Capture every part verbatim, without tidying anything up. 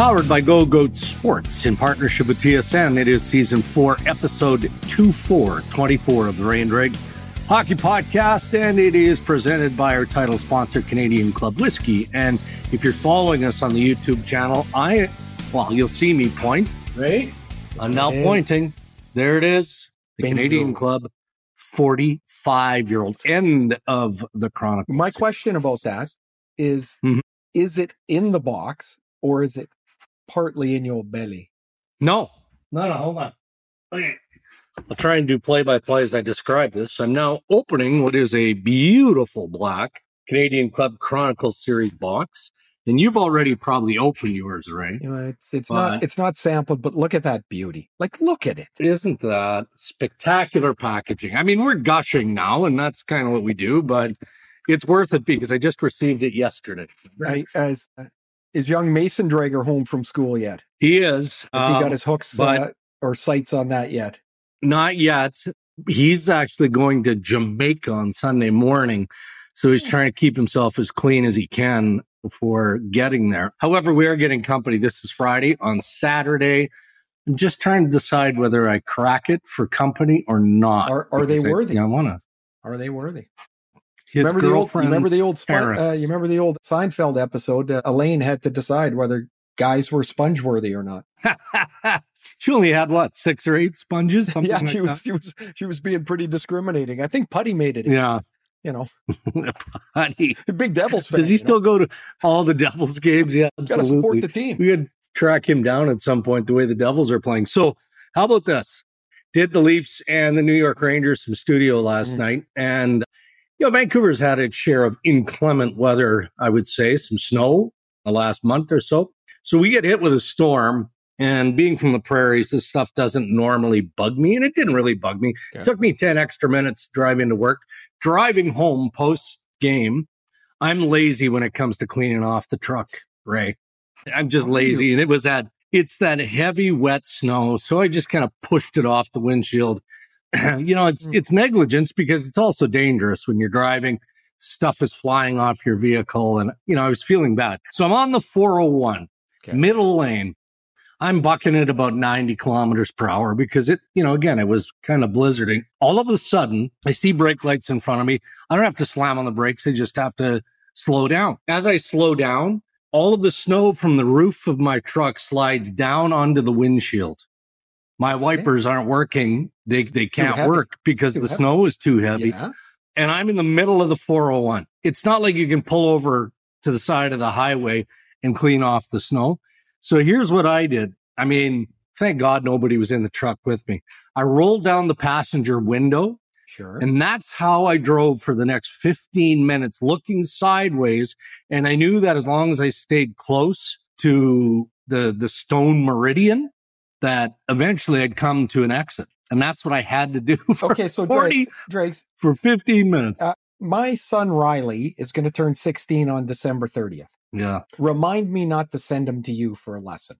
Powered by Go Goat Sports in partnership with T S N, it is season four, episode two four twenty-four of the Ray and Dregs Hockey Podcast, and it is presented by our title sponsor, Canadian Club Whiskey. And if you're following us on the YouTube channel, I, well, you'll see me point. Right? I'm now pointing. There it is. The Thank Canadian you. Club forty-five-year-old. End of the Chronicle. My question about that is, mm-hmm. is it in the box or is it partly in your belly? No. No, no, hold on. Okay. I'll try and do play-by-play as I describe this. I'm now opening what is a beautiful black Canadian Club Chronicle series box. And you've already probably opened yours, right? You know, it's it's but, not it's not sampled, but look at that beauty. Like, look at it. Isn't that spectacular packaging? I mean, we're gushing now, and that's kind of what we do, but it's worth it because I just received it yesterday. I, as, uh, is young Mason Drager home from school yet? He is. Has um, he got his hooks but, that, or sights on that yet? Not yet. He's actually going to Jamaica on Sunday morning, so he's trying to keep himself as clean as he can before getting there. However, we are getting company. This is Friday. On Saturday, I'm just trying to decide whether I crack it for company or not. Are, are they worthy? I, I want to. Are they worthy? His remember the old. Remember the old. Uh, you remember the old Seinfeld episode? Uh, Elaine had to decide whether guys were sponge worthy or not. She only had, what, six or eight sponges? Something yeah, like she was, that. she was she was being pretty discriminating. I think Putty made it. Yeah. You know. Putty. Big Devils fan. Does he still know? go to all the Devils games? Yeah, absolutely. Gotta support the team. We could track him down at some point the way the Devils are playing. So how about this? Did the Leafs and the New York Rangers some studio last mm. night. And, you know, Vancouver's had its share of inclement weather, I would say, some snow the last month or so. So we get hit with a storm. And being from the prairies, this stuff doesn't normally bug me, and it didn't really bug me. Okay. It took me ten extra minutes to drive into work. Driving home post-game, I'm lazy when it comes to cleaning off the truck, Ray. I'm just lazy, and it was that, it's that heavy, wet snow, so I just kind of pushed it off the windshield. You know, it's, mm. it's negligence because it's also dangerous when you're driving. Stuff is flying off your vehicle, and, you know, I was feeling bad. So I'm on the four oh one, okay. middle lane. I'm bucking it about ninety kilometers per hour because it, you know, again, it was kind of blizzarding. All of a sudden, I see brake lights in front of me. I don't have to slam on the brakes. I just have to slow down. As I slow down, all of the snow from the roof of my truck slides down onto the windshield. My wipers aren't working. They they can't work because the snow is too heavy. Yeah. And I'm in the middle of the four oh one. It's not like you can pull over to the side of the highway and clean off the snow. So here's what I did. I mean, thank God nobody was in the truck with me. I rolled down the passenger window. Sure. And that's how I drove for the next fifteen minutes, looking sideways. And I knew that as long as I stayed close to the, the stone meridian, that eventually I'd come to an exit. And that's what I had to do for, okay, so forty, Drake's, for fifteen minutes. Uh, my son, Riley, is going to turn sixteen on December thirtieth. Yeah. Remind me not to send him to you for a lesson.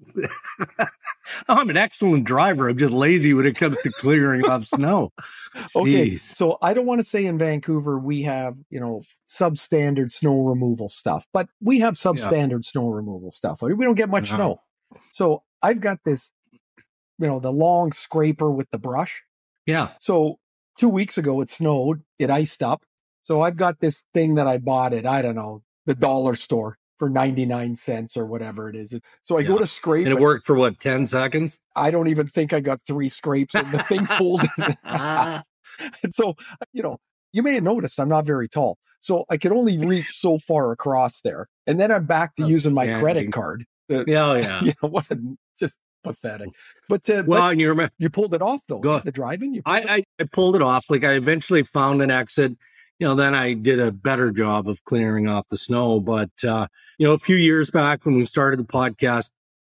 I'm an excellent driver. I'm just lazy when it comes to clearing off snow. Jeez. Okay. So I don't want to say in Vancouver we have, you know, substandard snow removal stuff, but we have substandard yeah. snow removal stuff. We don't get much uh-huh. snow. So I've got this, you know, the long scraper with the brush. Yeah. So two weeks ago it snowed, it iced up. So I've got this thing that I bought at, I don't know, the dollar store for ninety-nine cents or whatever it is. So I yeah. go to scrape. And it worked for what, ten seconds? I don't even think I got three scrapes and the thing folded. And so, you know, you may have noticed I'm not very tall. So I could only reach so far across there. And then I'm back to That's using my scary. credit card. The, oh, yeah. You know, what a, just pathetic. But, uh, well, but and you, remember, you pulled it off, though. Go, the driving? You I, I, I pulled it off. Like, I eventually found an exit. You know, then I did a better job of clearing off the snow. But, uh, you know, a few years back when we started the podcast,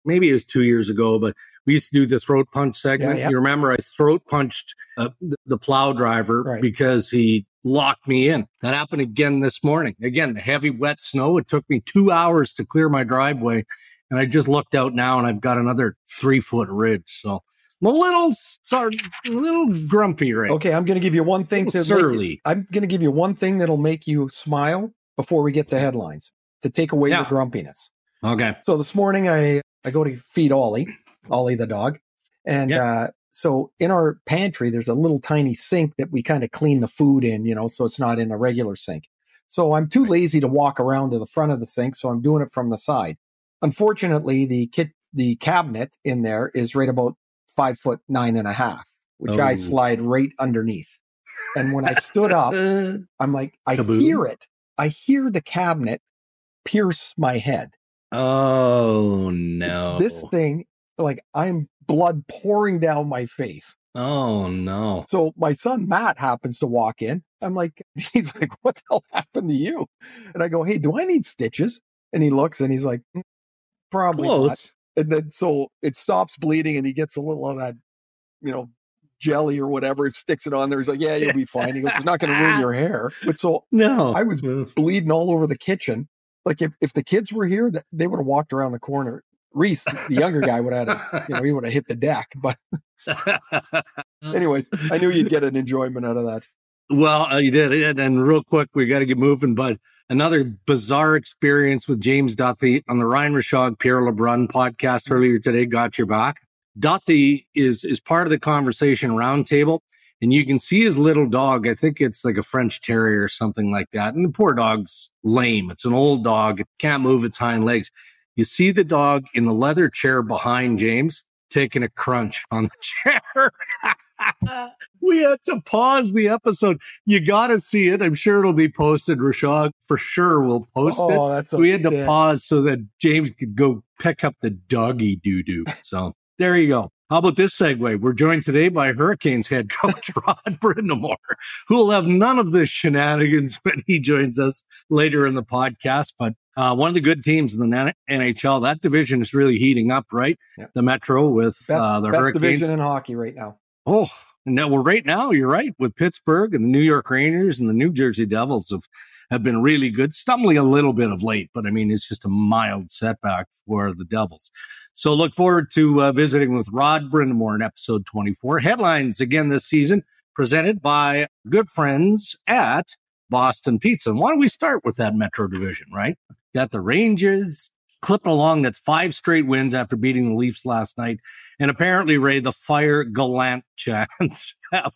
maybe it was two years ago, but we used to do the throat punch segment. Yeah, yeah. You remember I throat punched uh, the plow driver right. because he locked me in. That happened again this morning. Again, the heavy, wet snow. It took me two hours to clear my driveway. And I just looked out now and I've got another three foot ridge. So I'm a little, sorry, a little grumpy right now. Okay, I'm going to give you one thing to surly. You, I'm going to give you one thing that'll make you smile before we get to headlines to take away yeah. your grumpiness. Okay. So this morning I I go to feed Ollie, Ollie the dog. And yep. uh, so in our pantry, there's a little tiny sink that we kind of clean the food in, you know, so it's not in a regular sink. So I'm too lazy to walk around to the front of the sink, so I'm doing it from the side. Unfortunately, the kit, the cabinet in there is right about five foot nine and a half, which oh. I slide right underneath. And when I stood up, I'm like, I Kaboom. hear it. I hear the cabinet pierce my head. Oh, no. This thing, like, I'm blood pouring down my face. Oh, no. So my son, Matt, happens to walk in. I'm like, he's like, what the hell happened to you? And I go, hey, do I need stitches? And he looks and he's like, mm, probably Close. not. And then so it stops bleeding and he gets a little of that, you know, jelly or whatever, sticks it on there. He's like, yeah, you'll be fine. He goes, it's not going to ruin your hair. But so no, I was no. bleeding all over the kitchen. Like if, if the kids were here, they would have walked around the corner. Reese, the younger guy, would have, a, you know, he would have hit the deck. But anyways, I knew you'd get an enjoyment out of that. Well, uh, you did. And real quick, we got to get moving. But another bizarre experience with James Duthie on the Ryan Rashog, Pierre Lebrun podcast earlier today got your back. Duthie is is part of the conversation roundtable, and you can see his little dog. I think it's like a French terrier or something like that. And the poor dog's lame. It's an old dog. It can't move its hind legs. You see the dog in the leather chair behind James taking a crunch on the chair. We had to pause the episode. You got to see it. I'm sure it'll be posted. Rashog for sure will post oh, it. That's so we had to did. pause so that James could go pick up the doggy doo-doo. So there you go. How about this segue? We're joined today by Hurricanes head coach Rod Brind'Amour, who will have none of the shenanigans when he joins us later in the podcast. But uh, one of the good teams in the N H L, that division is really heating up, right? Yep. The Metro with best, uh, the best Hurricanes. Best division in hockey right now. Oh, no, well, right now, you're right, with Pittsburgh and the New York Rangers and the New Jersey Devils have, have been really good, stumbling a little bit of late, but I mean, it's just a mild setback for the Devils. So look forward to uh, visiting with Rod Brind'Amour in episode twenty-four. Headlines again this season, presented by good friends at Boston Pizza. And why don't we start with that Metro division, right? Got the Rangers clipping along. That's five straight wins after beating the Leafs last night. And apparently, Ray, the fire Gallant chants have,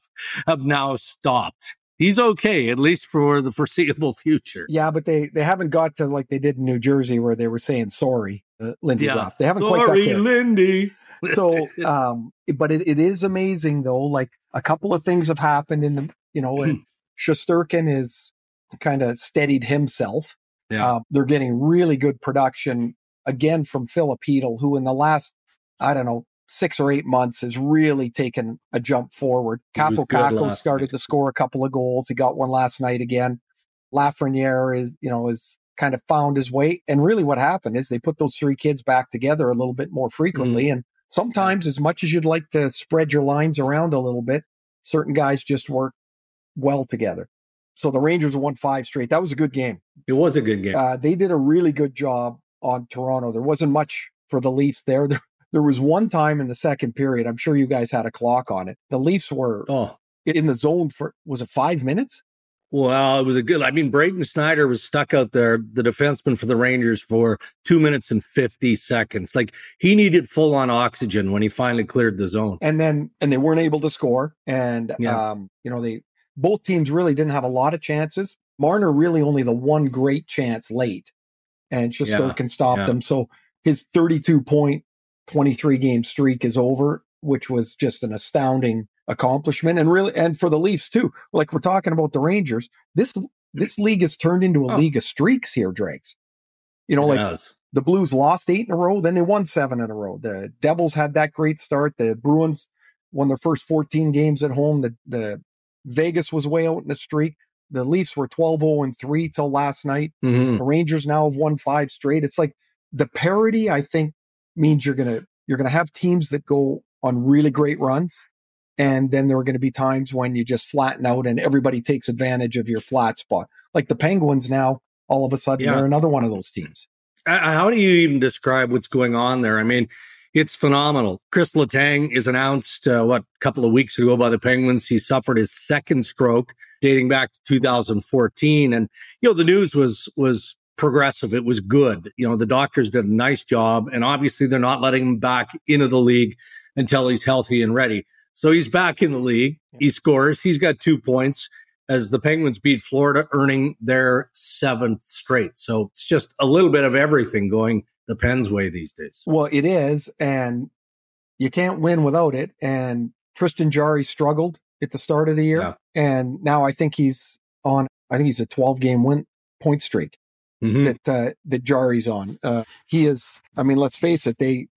have now stopped. He's okay, at least for the foreseeable future. Yeah, but they, they haven't got to like they did in New Jersey where they were saying sorry, uh, Lindy yeah. left. They haven't sorry, quite got there. Lindy. So, um, but it, it is amazing, though. Like a couple of things have happened in the, you know, and Shesterkin has kind of steadied himself. Yeah. Uh, they're getting really good production, again, from Filip Hronek, who in the last, I don't know, six or eight months has really taken a jump forward. Capo Caco started night. to score a couple of goals. He got one last night again. Lafreniere is, you know, is kind of found his way. And really what happened is they put those three kids back together a little bit more frequently. Mm. And sometimes as much as you'd like to spread your lines around a little bit, certain guys just work well together. So the Rangers won five straight. That was a good game. It was a good game. Uh, they did a really good job on Toronto. There wasn't much for the Leafs there. There, there was one time in the second period, I'm sure you guys had a clock on it. The Leafs were oh. in the zone for, was it five minutes? Well, it was a good, I mean, Braden Snyder was stuck out there, the defenseman for the Rangers, for two minutes and fifty seconds. Like he needed full on oxygen when he finally cleared the zone. And then, and they weren't able to score. And, yeah. um, you know, they, both teams really didn't have a lot of chances. Marner really only the one great chance late, and Shesterkin yeah, stopped yeah. him. So his thirty-two point, twenty-three game streak is over, which was just an astounding accomplishment. And really, and for the Leafs too, like we're talking about the Rangers, this this league has turned into a oh. league of streaks here, Dregs. You know, it like does. The Blues lost eight in a row, then they won seven in a row. The Devils had that great start. The Bruins won their first fourteen games at home. The the Vegas was way out in the streak. The Leafs were twelve oh and three till last night. Mm-hmm. The Rangers now have won five straight. It's like the parity, I think, means you're gonna you're gonna have teams that go on really great runs, and then there are gonna be times when you just flatten out and everybody takes advantage of your flat spot. Like the Penguins now, all of a sudden, yeah. they're another one of those teams. How do you even describe what's going on there? I mean, it's phenomenal. Chris Letang is announced, uh, what, a couple of weeks ago by the Penguins. He suffered his second stroke dating back to two thousand fourteen. And, you know, the news was was progressive. It was good. You know, the doctors did a nice job, and obviously they're not letting him back into the league until he's healthy and ready. So he's back in the league. He scores. He's got two points as the Penguins beat Florida, earning their seventh straight. So it's just a little bit of everything going the Pens way these days. Well, it is, and you can't win without it. And Tristan Jarry struggled at the start of the year, yeah. and now I think he's on. I think he's a twelve-game win point streak mm-hmm. that uh, that Jarry's on. Uh, he is. I mean, let's face it. They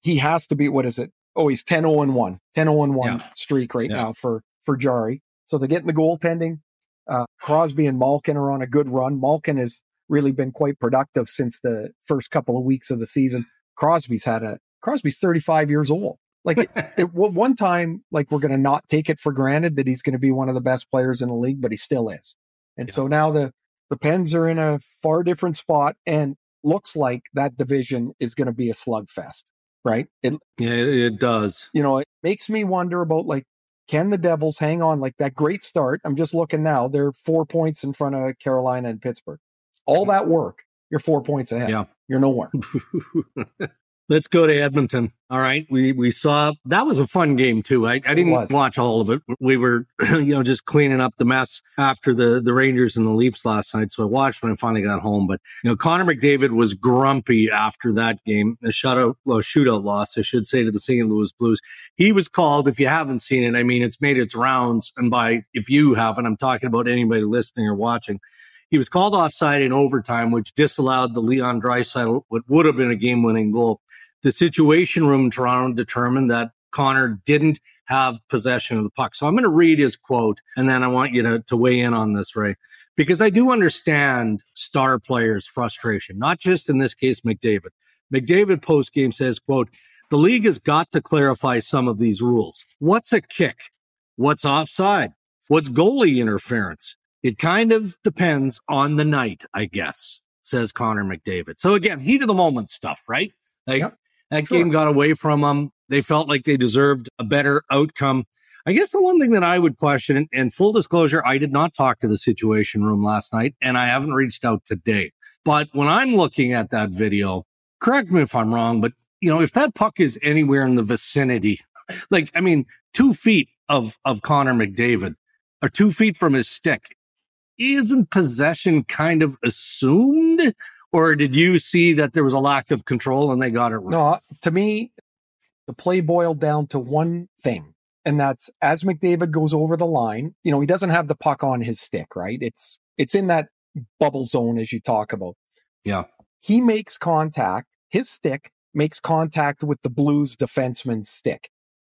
he has to be. What is it? Oh, he's ten oh one, ten oh one yeah. streak right yeah. now for, for Jarry. So they're getting the goaltending. Uh, Crosby and Malkin are on a good run. Malkin has really been quite productive since the first couple of weeks of the season. Crosby's had a, Crosby's thirty-five years old. Like it, it, one time, like we're going to not take it for granted that he's going to be one of the best players in the league, but he still is. And yeah. so now the, the Pens are in a far different spot, and looks like that division is going to be a slugfest. Right? It, yeah, it, it does. You know, it makes me wonder about, like, can the Devils hang on? Like, that great start. I'm just looking now. They're four points in front of Carolina and Pittsburgh. All that work, you're four points ahead. Yeah. You're nowhere. Let's go to Edmonton. All right. We we saw – that was a fun game, too. I, I didn't watch all of it. We were, you know, just cleaning up the mess after the, the Rangers and the Leafs last night. So I watched when I finally got home. But, you know, Connor McDavid was grumpy after that game, a shutout, well, shootout loss, I should say, to the Saint Louis Blues. He was called, if you haven't seen it, I mean, it's made its rounds. And by if you haven't, I'm talking about anybody listening or watching. He was called offside in overtime, which disallowed the Leon Draisaitl, what would have been a game-winning goal. The Situation Room in Toronto determined that Connor didn't have possession of the puck. So I'm going to read his quote, and then I want you to, to weigh in on this, Ray, because I do understand star players' frustration, not just in this case, McDavid. McDavid post-game says, quote, "The league has got to clarify some of these rules. What's a kick? What's offside? What's goalie interference? It kind of depends on the night, I guess," says Connor McDavid. So again, heat of the moment stuff, right? Like yep, that sure. game got away from them. They felt like they deserved a better outcome. I guess the one thing that I would question, and, and full disclosure, I did not talk to the Situation Room last night, and I haven't reached out today. But when I'm looking at that video, correct me if I'm wrong, but you know, if that puck is anywhere in the vicinity, like, I mean, two feet of, of Connor McDavid or two feet from his stick, isn't possession kind of assumed? Or did you see that there was a lack of control and they got it wrong? No, to me, the play boiled down to one thing. And that's as McDavid goes over the line, you know, he doesn't have the puck on his stick, right? It's it's in that bubble zone, as you talk about. Yeah. He makes contact. His stick makes contact with the Blues defenseman's stick.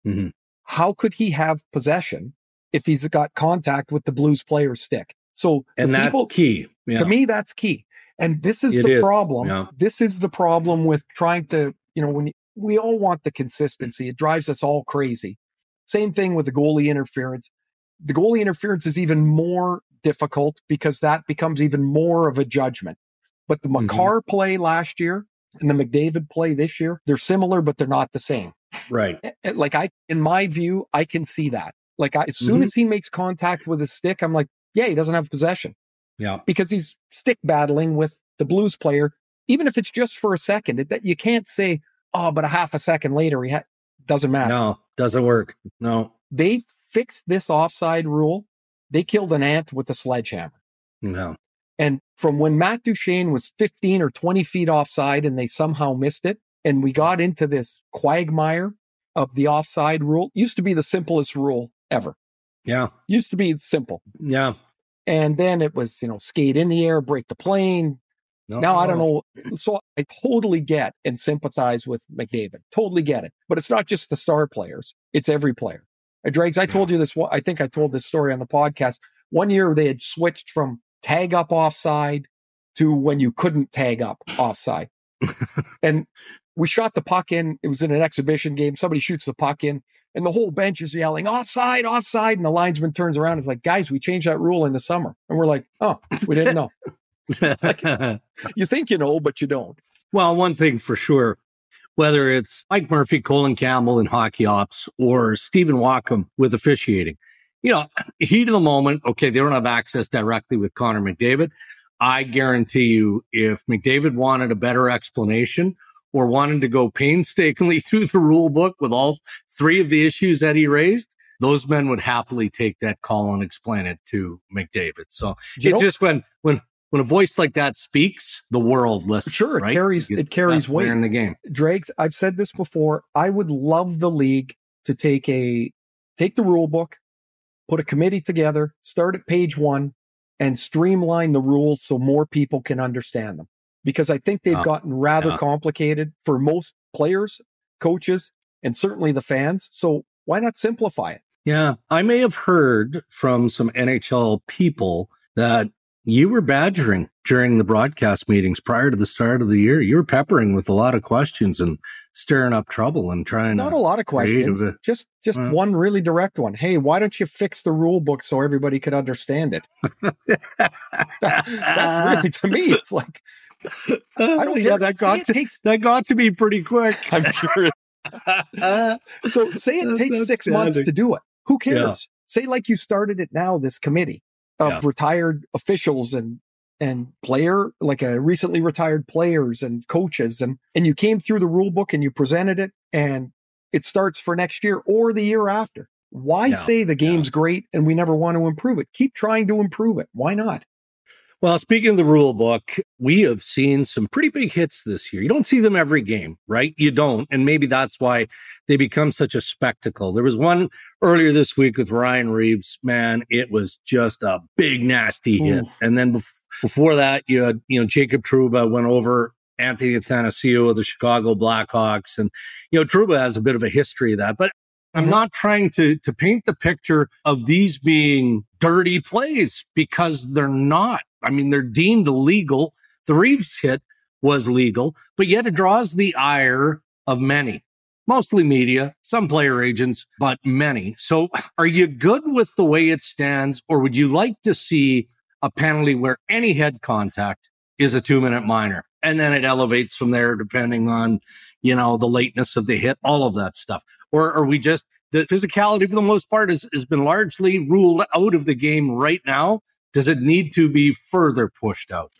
Mm-hmm. How could he have possession if he's got contact with the Blues player's stick? So and the people, that's key. Yeah. To me, that's key. And this is it the is. problem. Yeah. This is the problem with trying to, you know, when you, we all want the consistency, it drives us all crazy. Same thing with the goalie interference. The goalie interference is even more difficult because that becomes even more of a judgment. But the Makar mm-hmm. play last year and the McDavid play this year, they're similar, but they're not the same. Right. Like I, in my view, I can see that. Like I, as soon mm-hmm. as he makes contact with his stick, I'm like, yeah, he doesn't have possession. Yeah, because he's stick battling with the Blues player, even if it's just for a second. It, that you can't say, "Oh, but a half a second later, he ha-. doesn't matter." No, doesn't work. No, they fixed this offside rule. They killed an ant with a sledgehammer. No, and from when Matt Duchene was fifteen or twenty feet offside, and they somehow missed it, and we got into this quagmire of the offside rule. It used to be the simplest rule ever. Yeah, it used to be simple. Yeah. And then it was, you know, skate in the air, break the plane. No, now, no. I don't know. So I totally get and sympathize with McDavid. Totally get it. But it's not just the star players. It's every player. Dregs, I told you this. I think I told this story on the podcast. One year they had switched from tag up offside to when you couldn't tag up offside. And we shot the puck in. It was in an exhibition game. Somebody shoots the puck in. And the whole bench is yelling, offside, offside. And the linesman turns around and is like, guys, we changed that rule in the summer. And we're like, oh, we didn't know. Like, you think you know, but you don't. Well, one thing for sure, whether it's Mike Murphy, Colin Campbell in hockey ops, or Stephen Wacham with officiating, you know, heat of the moment, okay, they don't have access directly with Connor McDavid. I guarantee you, if McDavid wanted a better explanation or wanted to go painstakingly through the rule book with all three of the issues that he raised, those men would happily take that call and explain it to McDavid. So you it's know, just when when when a voice like that speaks, the world listens. Sure, it right? carries it carries weight in the game. Dregs, I've said this before. I would love the league to take a take the rule book, put a committee together, start at page one, and streamline the rules so more people can understand them. Because I think they've uh, gotten rather yeah. complicated for most players, coaches, and certainly the fans. So why not simplify it? Yeah, I may have heard from some N H L people that you were badgering during the broadcast meetings prior to the start of the year. You were peppering with a lot of questions and stirring up trouble and trying Not to... Not a lot of questions, a, just just uh, one really direct one. Hey, why don't you fix the rule book so everybody could understand it? that, that's really, to me, it's like... I don't yeah, that got, See, to, takes... that got to be pretty quick. I'm sure. So say it that's takes six months to do it. Who cares? Yeah. Say like you started it now, this committee of yeah. retired officials and and player, like a recently retired players and coaches, and, and you came through the rule book and you presented it, and it starts for next year or the year after. Why yeah. say the game's yeah. great and we never want to improve it? Keep trying to improve it. Why not? Well, speaking of the rule book, we have seen some pretty big hits this year. You don't see them every game, right? You don't. And maybe that's why they become such a spectacle. There was one earlier this week with Ryan Reaves. Man, it was just a big, nasty hit. Ooh. And then bef- before that, you had, you know, Jacob Trouba went over Anthony Athanasio of the Chicago Blackhawks. And, you know, Trouba has a bit of a history of that. But I'm not trying to to paint the picture of these being dirty plays, because they're not. I mean, they're deemed illegal. The Reaves hit was legal, but yet it draws the ire of many, mostly media, some player agents, but many. So are you good with the way it stands, or would you like to see a penalty where any head contact is a two-minute minor? And then it elevates from there depending on, you know, the lateness of the hit, all of that stuff. Or are we just, the physicality for the most part has, has been largely ruled out of the game right now? Does it need to be further pushed out?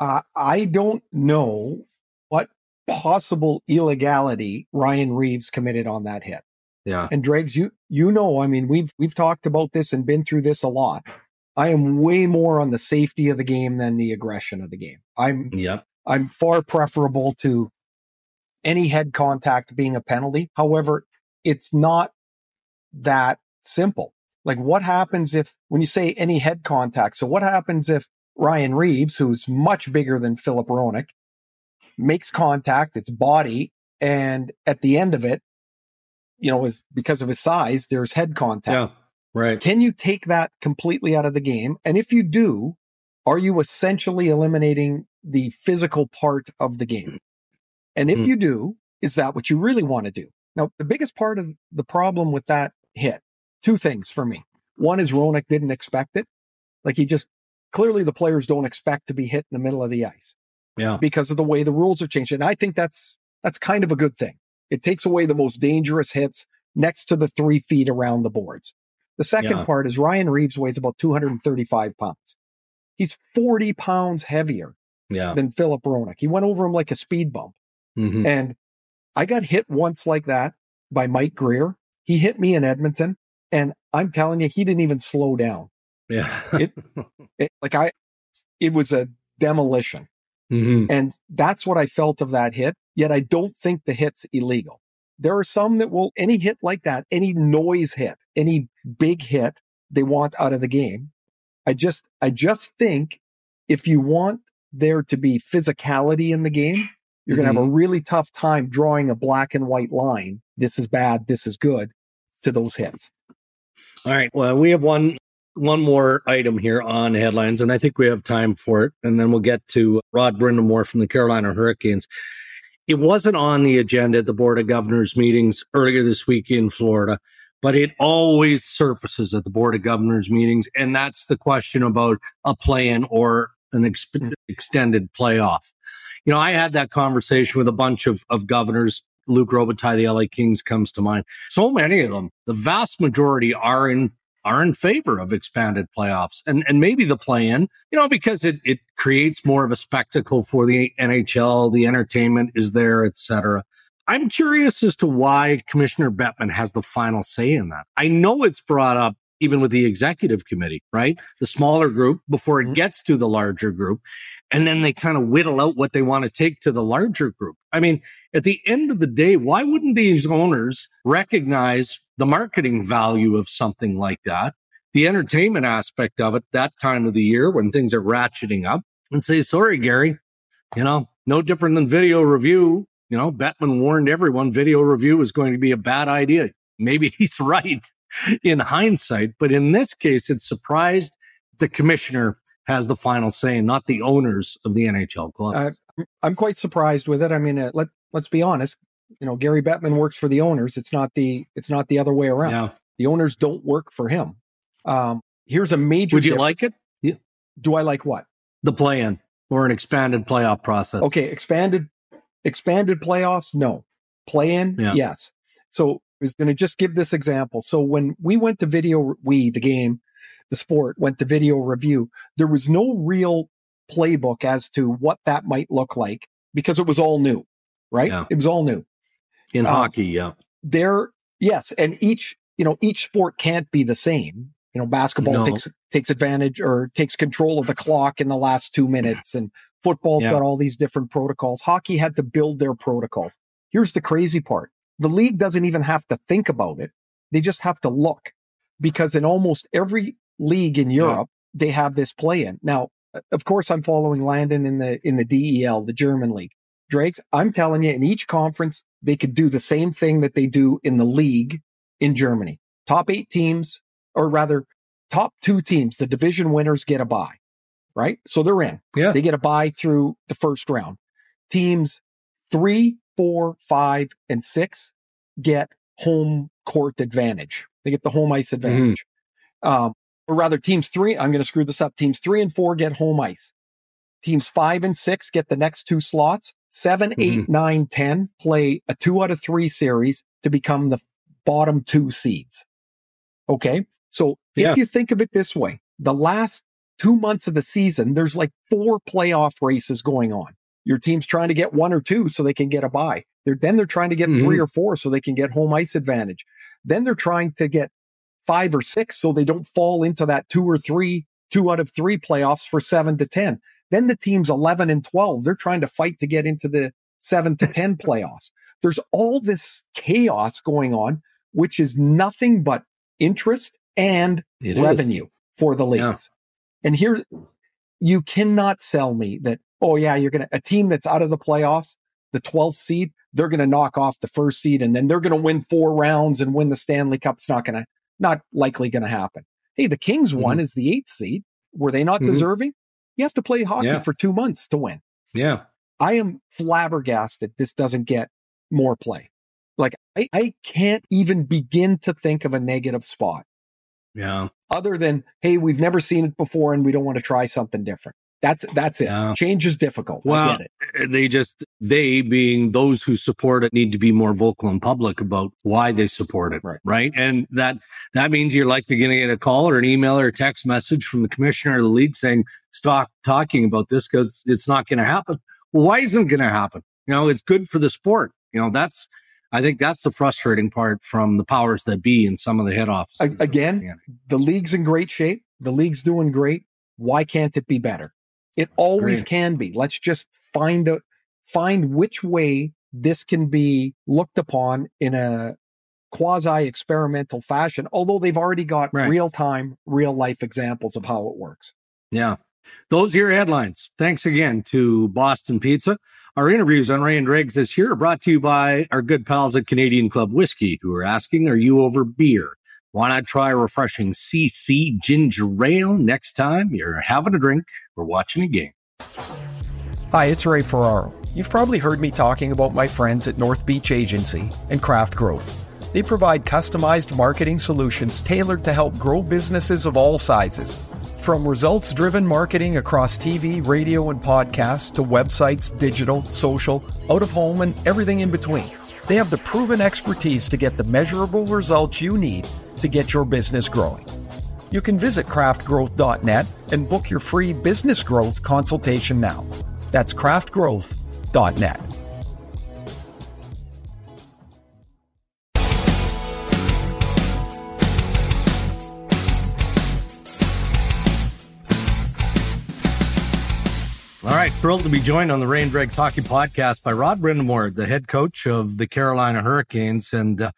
Uh, I don't know what possible illegality Ryan Reaves committed on that hit. Yeah. And Dregs, you you know, I mean, we've we've talked about this and been through this a lot. I am way more on the safety of the game than the aggression of the game. I'm yep. I'm far preferable to any head contact being a penalty. However, it's not that simple. Like, what happens if, when you say any head contact, so what happens if Ryan Reaves, who's much bigger than Filip Hronek, makes contact, it's body, and at the end of it, you know, is because of his size, there's head contact. Yeah, right. Can you take that completely out of the game? And if you do, are you essentially eliminating the physical part of the game? And if mm. you do, is that what you really want to do? Now, the biggest part of the problem with that hit, two things for me. One is Hronek didn't expect it. Like, he just, clearly the players don't expect to be hit in the middle of the ice. Yeah. Because of the way the rules have changed. And I think that's, that's kind of a good thing. It takes away the most dangerous hits next to the three feet around the boards. The second yeah. part is Ryan Reaves weighs about two hundred thirty-five pounds. He's forty pounds heavier yeah. than Filip Hronek. He went over him like a speed bump. Mm-hmm. And I got hit once like that by Mike Greer. He hit me in Edmonton. And I'm telling you, he didn't even slow down. Yeah. it, it like I, it was a demolition. Mm-hmm. And that's what I felt of that hit. Yet I don't think the hit's illegal. There are some that will, any hit like that, any noise hit, any big hit they want out of the game. I just, I just think if you want there to be physicality in the game, you're mm-hmm. going to have a really tough time drawing a black and white line. This is bad. This is good to those hits. All right. Well, we have one one more item here on headlines, and I think we have time for it. And then we'll get to Rod Brind'Amour from the Carolina Hurricanes. It wasn't on the agenda at the Board of Governors meetings earlier this week in Florida, but it always surfaces at the Board of Governors meetings. And that's the question about a play-in or an ex- extended playoff. You know, I had that conversation with a bunch of, of governors. Luke Robitaille, the L A Kings, comes to mind. So many of them, the vast majority are in are in favor of expanded playoffs and, and maybe the play-in, you know, because it, it creates more of a spectacle for the N H L. The entertainment is there, et cetera. I'm curious as to why Commissioner Bettman has the final say in that. I know it's brought up even with the executive committee, right? The smaller group before it gets to the larger group. And then they kind of whittle out what they want to take to the larger group. I mean, at the end of the day, why wouldn't these owners recognize the marketing value of something like that, the entertainment aspect of it that time of the year when things are ratcheting up, and say, sorry, Gary, you know, no different than video review. You know, Bettman warned everyone video review was going to be a bad idea. Maybe he's right in hindsight, but in this case, it's surprised the commissioner has the final say and not the owners of the N H L clubs. Uh, I'm quite surprised with it. I mean, uh, let, let's be honest. You know, Gary Bettman works for the owners. It's not the it's not the other way around. Yeah. The owners don't work for him. Um, here's a major. Would you difference. like it? Yeah. Do I like what? The play-in or an expanded playoff process? Okay, expanded expanded playoffs. No, play-in. Yeah. Yes. So I was going to just give this example. So when we went to video, we the game, the sport went to video review. There was no real playbook as to what that might look like because it was all new, right? Yeah. It was all new. In um, hockey, yeah. There, yes, and each, you know, each sport can't be the same. You know, basketball no. takes takes advantage or takes control of the clock in the last two minutes, and football's yeah. got all these different protocols. Hockey had to build their protocols. Here's the crazy part. The league doesn't even have to think about it. They just have to look, because in almost every league in Europe, yeah. they have this play-in. Now, of course, I'm following Landon in the in the D E L, the German league. Drakes, I'm telling you, in each conference, they could do the same thing that they do in the league in Germany. Top eight teams, or rather, top two teams, the division winners get a bye, right? So they're in. Yeah. They get a bye through the first round. Teams three, four, five, and six get home court advantage. They get the home ice advantage. Mm. Um, or rather, teams three, I'm going to screw this up, teams three and four get home ice. Teams five and six get the next two slots. Seven, mm-hmm. eight, nine, ten play a two out of three series to become the bottom two seeds. Okay. So yeah. if you think of it this way, the last two months of the season, there's like four playoff races going on. Your team's trying to get one or two so they can get a bye. They're, then they're trying to get mm-hmm. three or four so they can get home ice advantage. Then they're trying to get five or six so they don't fall into that two or three, two out of three playoffs for seven to ten. Then the teams eleven and twelve, they're trying to fight to get into the seven to ten playoffs. There's all this chaos going on, which is nothing but interest and it revenue is. for the leagues. Yeah. And here, you cannot sell me that, oh yeah, you're going to, a team that's out of the playoffs, the twelfth seed, they're going to knock off the first seed and then they're going to win four rounds and win the Stanley Cup. It's not going to, not likely going to happen. Hey, the Kings mm-hmm. won as the eighth seed. Were they not mm-hmm. deserving? You have to play hockey yeah. for two months to win. Yeah. I am flabbergasted this doesn't get more play. Like, I, I can't even begin to think of a negative spot. Yeah. Other than, hey, we've never seen it before and we don't want to try something different. That's that's it. Yeah. Change is difficult. Well, I get it. They just, they being those who support it, need to be more vocal in public about why they support it, right? right? And that that means you're likely going to get a call or an email or a text message from the commissioner of the league saying, stop talking about this because it's not going to happen. Well, why isn't it going to happen? You know, it's good for the sport. You know, that's, I think that's the frustrating part from the powers that be in some of the head offices. Again, the league's in great shape. The league's doing great. Why can't it be better? It always Great. can be. Let's just find a, find which way this can be looked upon in a quasi-experimental fashion, although they've already got right. real-time, real-life examples of how it works. Yeah. Those are your headlines. Thanks again to Boston Pizza. Our interviews on Ray and Dregs this year are brought to you by our good pals at Canadian Club Whiskey, who are asking, are you over beer? Why not try a refreshing C C ginger ale next time you're having a drink or watching a game? Hi, it's Ray Ferraro. You've probably heard me talking about my friends at North Beach Agency and Craft Growth. They provide customized marketing solutions tailored to help grow businesses of all sizes. From results-driven marketing across T V, radio, and podcasts to websites, digital, social, out-of-home, and everything in between. They have the proven expertise to get the measurable results you need to get your business growing. You can visit craft growth dot net and book your free business growth consultation now. That's craft growth dot net. All right, thrilled to be joined on the Ray and Dregs Hockey Podcast by Rod Brind'Amour, the head coach of the Carolina Hurricanes. And uh,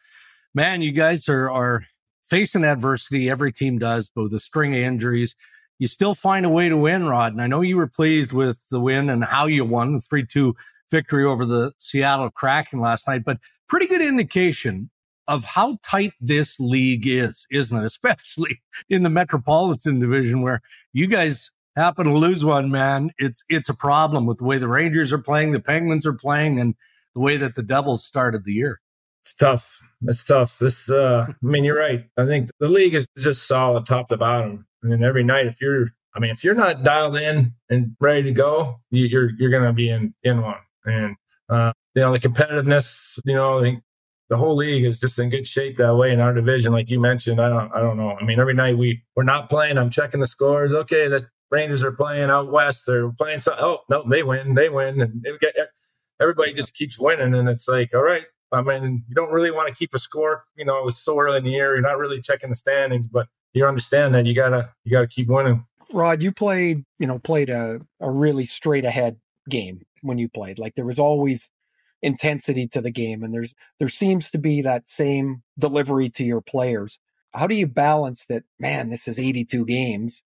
man, you guys are, are facing adversity. Every team does, but with a string of injuries, you still find a way to win, Rod. And I know you were pleased with the win and how you won, the three two victory over the Seattle Kraken last night, but pretty good indication of how tight this league is, isn't it? Especially in the Metropolitan Division, where you guys happen to lose one, man, it's it's a problem with the way the Rangers are playing, the Penguins are playing, and the way that the Devils started the year. It's tough. It's tough. This, uh, I mean, you're right. I think the league is just solid top to bottom. I mean, every night, if you're, I mean, if you're not dialed in and ready to go, you, you're you're going to be in in one. And uh, you know, the competitiveness. You know, I think the whole league is just in good shape that way in our division, like you mentioned. I don't, I don't know. I mean, every night we we're not playing. I'm checking the scores. Okay, that's. Rangers are playing out west. They're playing. So, oh, no, they win. They win. And they get, everybody just keeps winning. And it's like, all right. I mean, you don't really want to keep a score. You know, it was so early in the year. You're not really checking the standings, but you understand that you got to you gotta keep winning. Rod, you played, you know, played a, a really straight ahead game when you played. Like there was always intensity to the game. And there's there seems to be that same delivery to your players. How do you balance that, man, this is eighty-two games?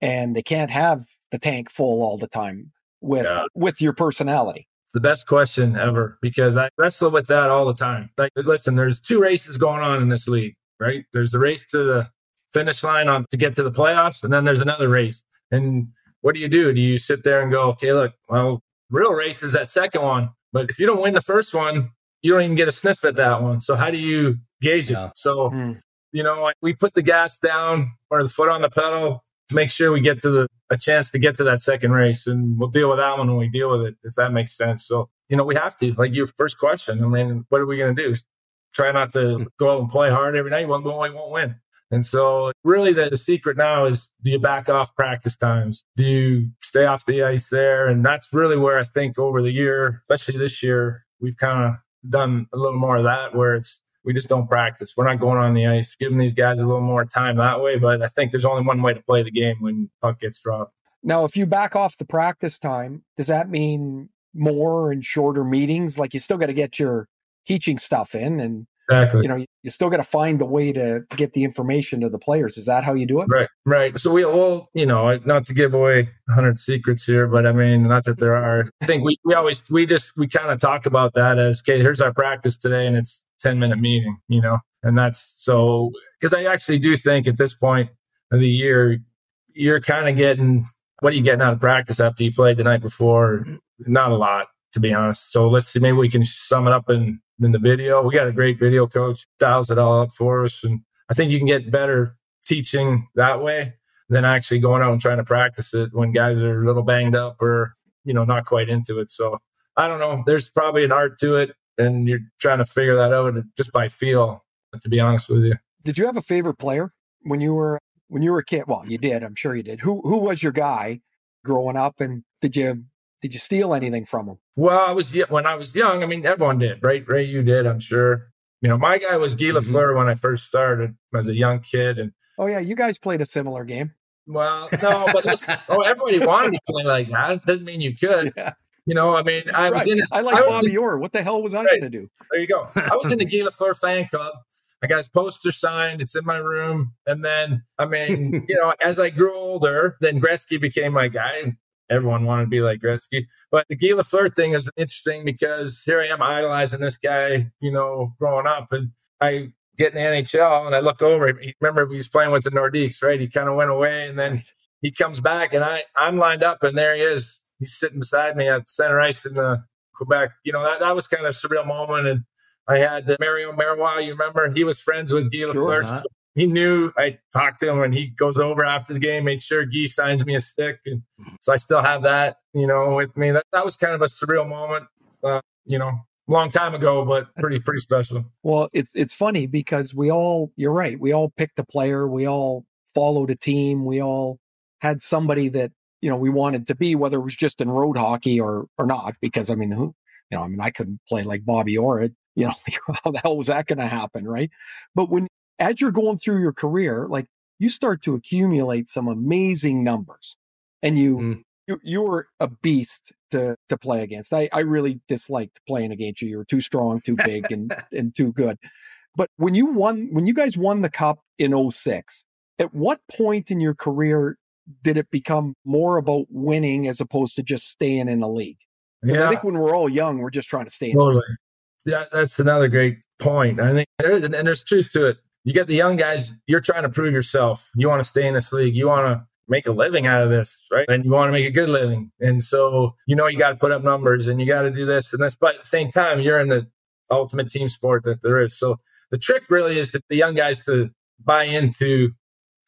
And they can't have the tank full all the time with yeah. with your personality. It's the best question ever, because I wrestle with that all the time. Like, listen, there's two races going on in this league, right? There's the race to the finish line on to get to the playoffs, and then there's another race. And what do you do? Do you sit there and go, okay, look, well, real race is that second one. But if you don't win the first one, you don't even get a sniff at that one. So how do you gauge yeah. it? So, mm. you know, we put the gas down or the foot on the pedal, make sure we get to the a chance to get to that second race, and we'll deal with that one when we deal with it, if that makes sense. So, you know, we have to, like your first question, I mean, what are we going to do? Try not to go out and play hard every night. Well, we won't win. And so really the, the secret now is, do you back off practice times? Do you stay off the ice there? And that's really where I think over the year, especially this year, we've kind of done a little more of that, where it's, we just don't practice. We're not going on the ice, giving these guys a little more time that way. But I think there's only one way to play the game when puck gets dropped. Now, if you back off the practice time, does that mean more and shorter meetings? Like you still got to get your teaching stuff in, and exactly. you know, you still got to find the way to, to get the information to the players. Is that how you do it? Right, right. So we all, you know, not to give away one hundred secrets here, but I mean, not that there are. I think we we always we just we kind of talk about that as, okay, here's our practice today, and it's ten minute meeting, you know, and that's so, because I actually do think at this point of the year, you're kind of getting, what are you getting out of practice after you played the night before? Not a lot, to be honest. So let's see, maybe we can sum it up in, in the video. We got a great video coach, dials it all up for us. And I think you can get better teaching that way than actually going out and trying to practice it when guys are a little banged up or, you know, not quite into it. So I don't know. There's probably an art to it. And you're trying to figure that out just by feel, to be honest with you. Did you have a favorite player when you were when you were a kid? Well, you did. I'm sure you did. Who who was your guy growing up, and did you did you steal anything from him? Well, I was when I was young. I mean, everyone did, right? Ray, you did, I'm sure. You know, my guy was Guy mm-hmm. Lafleur when I first started as a young kid. And oh yeah, you guys played a similar game. Well, no, but listen, oh, everybody wanted to play like that. Doesn't mean you could. Yeah. You know, I mean, I right. was in. His, I like I Bobby in, Orr. What the hell was I right. going to do? There you go. I was in the Guy Lafleur fan club. I got his poster signed. It's in my room. And then, I mean, you know, as I grew older, then Gretzky became my guy. Everyone wanted to be like Gretzky. But the Guy Lafleur thing is interesting, because here I am idolizing this guy, you know, growing up. And I get in the N H L and I look over. He, remember, he was playing with the Nordiques, right? He kind of went away, and then he comes back, and I, I'm lined up, and there he is. He's sitting beside me at center ice in the Quebec. You know, that, that was kind of a surreal moment. And I had Mario Marois, you remember? He was friends with Guy Lafleur. Sure he knew. I talked to him, and he goes over after the game, made sure Guy signs me a stick. And so I still have that, you know, with me. That that was kind of a surreal moment, uh, you know, long time ago, but pretty, pretty special. Well, it's, it's funny because we all, you're right, we all picked a player. We all followed a team. We all had somebody that, you know, we wanted to be, whether it was just in road hockey or or not, because I mean, who, you know, I mean, I couldn't play like Bobby Orr. You know, how the hell was that going to happen, right? But when, as you're going through your career, like you start to accumulate some amazing numbers, and you mm. you you were a beast to to play against. I I really disliked playing against you. You were too strong, too big, and and too good. But when you won, when you guys won the cup in oh six, at what point in your career did it become more about winning as opposed to just staying in the league? Yeah. I think when we're all young, we're just trying to stay in totally. the league. Yeah, that's another great point. I think there is, and there's truth to it. You get the young guys, you're trying to prove yourself. You want to stay in this league. You want to make a living out of this, right? And you want to make a good living. And so, you know, you got to put up numbers and you got to do this and this. But at the same time, you're in the ultimate team sport that there is. So the trick really is that the young guys to buy into,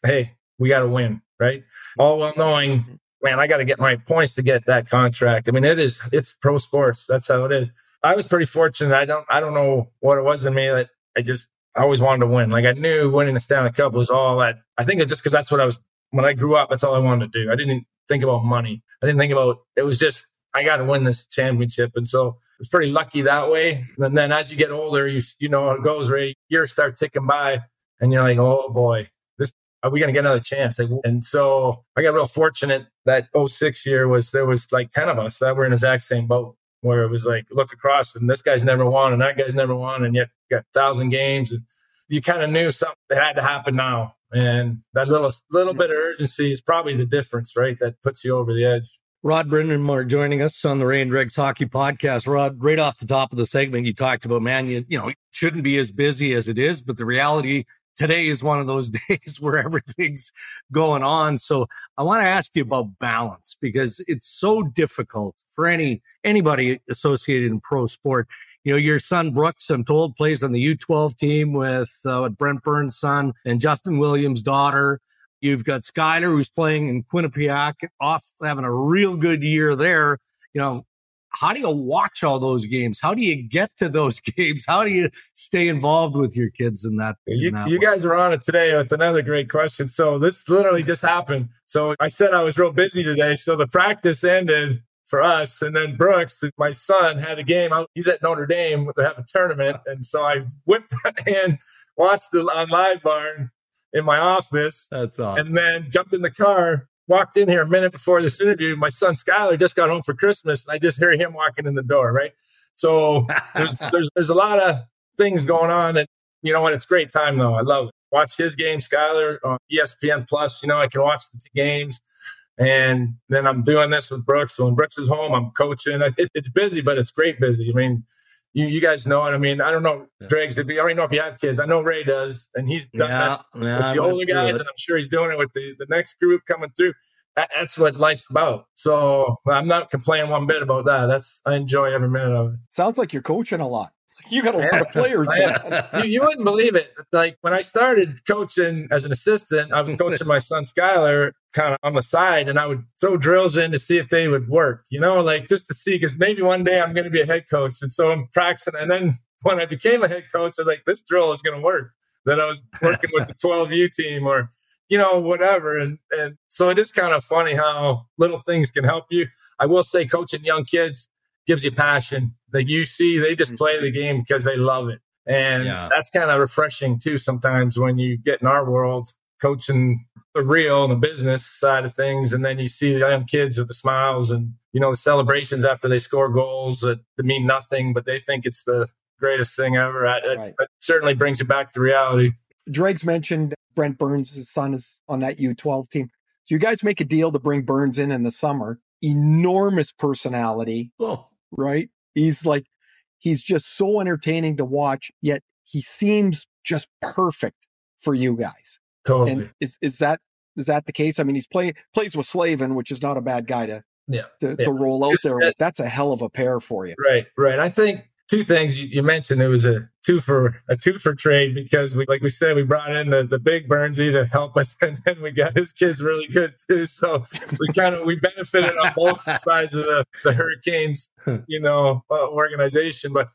hey, we got to win, right? All well knowing, man, I got to get my points to get that contract. I mean, it is, it's pro sports. That's how it is. I was pretty fortunate. I don't I don't know what it was in me that I just I always wanted to win. Like I knew winning the Stanley Cup was all that. I think it just because that's what I was when I grew up. That's all I wanted to do. I didn't think about money. I didn't think about it. Was just I got to win this championship. And so I was pretty lucky that way. And then as you get older, you you know how it goes. Right, years start ticking by, and you're like, oh boy, this are we gonna get another chance? Like, and so I got real fortunate that oh six year was there was like ten of us that were in the exact same boat. Where it was like, look across, and this guy's never won, and that guy's never won, and yet you got a thousand games. And you kind of knew something that had to happen now. And that little little bit of urgency is probably the difference, right? That puts you over the edge. Rod Brind'Amour joining us on the Ray and Dregs Hockey Podcast. Rod, right off the top of the segment, you talked about, man, you, you know, it shouldn't be as busy as it is, but the reality today is one of those days where everything's going on. So I want to ask you about balance, because it's so difficult for any anybody associated in pro sport. You know, your son Brooks, I'm told, plays on the U twelve team with, uh, with Brent Burns' son and Justin Williams' daughter. You've got Skyler, who's playing in Quinnipiac, off having a real good year there. You know, how do you watch all those games? How do you get to those games? How do you stay involved with your kids in that? In you that you guys are on it today with another great question. So this literally just happened. So I said I was real busy today. So the practice ended for us. And then Brooks, my son, had a game. He's at Notre Dame. They have a tournament. And so I whipped and watched it on Live Barn in my office. That's awesome. And then jumped in the car. Walked in here a minute before this interview. My son Skyler just got home for Christmas, and I just hear him walking in the door, right? So there's there's, there's a lot of things going on. And you know what? It's a great time, though. I love it. Watch his game, Skyler, on E S P N Plus. You know, I can watch the two games. And then I'm doing this with Brooks. So when Brooks is home, I'm coaching. It, it's busy, but it's great busy. I mean, you, you guys know it. I mean, I don't know, Dregs, I don't even know if you have kids. I know Ray does, and he's done yeah, this yeah, with the older guys, and I'm sure he's doing it with the, the next group coming through. That, that's what life's about. So I'm not complaining one bit about that. That's I enjoy every minute of it. Sounds like you're coaching a lot. You got a lot of players. you, you wouldn't believe it. Like when I started coaching as an assistant, I was coaching my son Skyler kind of on the side, and I would throw drills in to see if they would work, you know, like just to see, because maybe one day I'm going to be a head coach. And so I'm practicing. And then when I became a head coach, I was like, this drill is going to work. Then I was working with the twelve U team or, you know, whatever. And, and so it is kind of funny how little things can help you. I will say coaching young kids gives you passion. Like you see, they just play the game because they love it. And yeah. that's kind of refreshing too sometimes when you get in our world, coaching the real and the business side of things. And then you see the young kids with the smiles and, you know, the celebrations after they score goals that, that mean nothing, but they think it's the greatest thing ever. I, right. it, it certainly brings you back to reality. Dregs mentioned Brent Burns, his son is on that U twelve team. So you guys make a deal to bring Burns in in the summer. Enormous personality, oh. right? He's like, he's just so entertaining to watch, yet he seems just perfect for you guys. Totally. And is, is that is that the case? I mean, he's play, plays with Slavin, which is not a bad guy to, yeah. to, yeah. to roll out there. But that's a hell of a pair for you. Right, right. I think two things you, you mentioned, it was a twofer, a twofer trade because, we, like we said, we brought in the, the big Burnsy to help us, and then we got his kids really good too. So we kind of we benefited on both sides of the, the Hurricanes, you know, uh, organization. But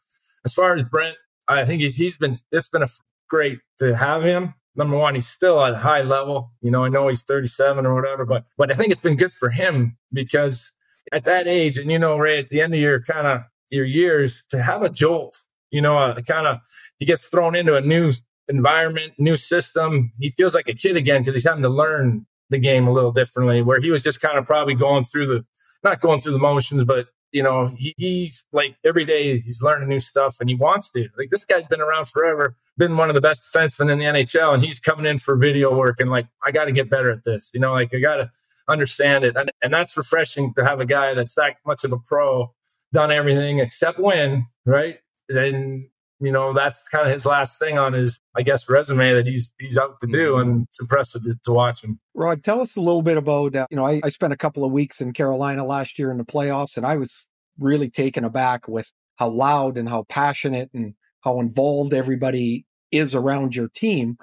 as far as Brent, I think he's he's been it's been a great to have him. number one, he's still at a high level. You know, I know he's thirty-seven or whatever, but but I think it's been good for him because at that age, and you know, Ray, at the end of your kind of your years, to have a jolt, you know, a, a kind of he gets thrown into a new environment, new system. He feels like a kid again because he's having to learn the game a little differently, where he was just kind of probably going through the, not going through the motions, but you know, he, he's like every day he's learning new stuff and he wants to. Like this guy's been around forever, been one of the best defensemen in the N H L, and he's coming in for video work and like, I got to get better at this. You know, like I got to understand it. And, and that's refreshing to have a guy that's that much of a pro, done everything except win, right? Then, you know, that's kind of his last thing on his, I guess, resume that he's he's out to do, and it's impressive to, to watch him. Rod, tell us a little bit about, uh, you know, I, I spent a couple of weeks in Carolina last year in the playoffs, and I was really taken aback with how loud and how passionate and how involved everybody is around your team.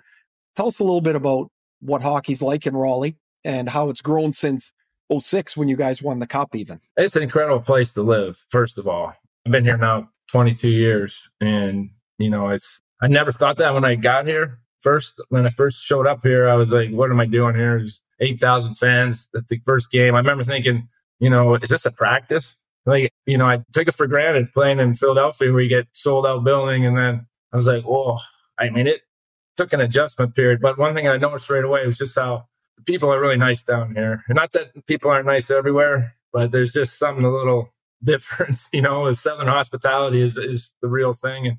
Tell us a little bit about what hockey's like in Raleigh and how it's grown since oh six when you guys won the cup even. It's an incredible place to live, first of all. I've been here now twenty-two years, and you know, it's I never thought that when I got here. First, when I first showed up here, I was like, what am I doing here? There's eight thousand fans at the first game. I remember thinking, you know, is this a practice? Like, you know, I took it for granted playing in Philadelphia where you get sold out building. And then I was like, whoa, I mean, it took an adjustment period. But one thing I noticed right away was just how people are really nice down here. And not that people aren't nice everywhere, but there's just something a little difference, you know. The Southern hospitality is, is the real thing. And,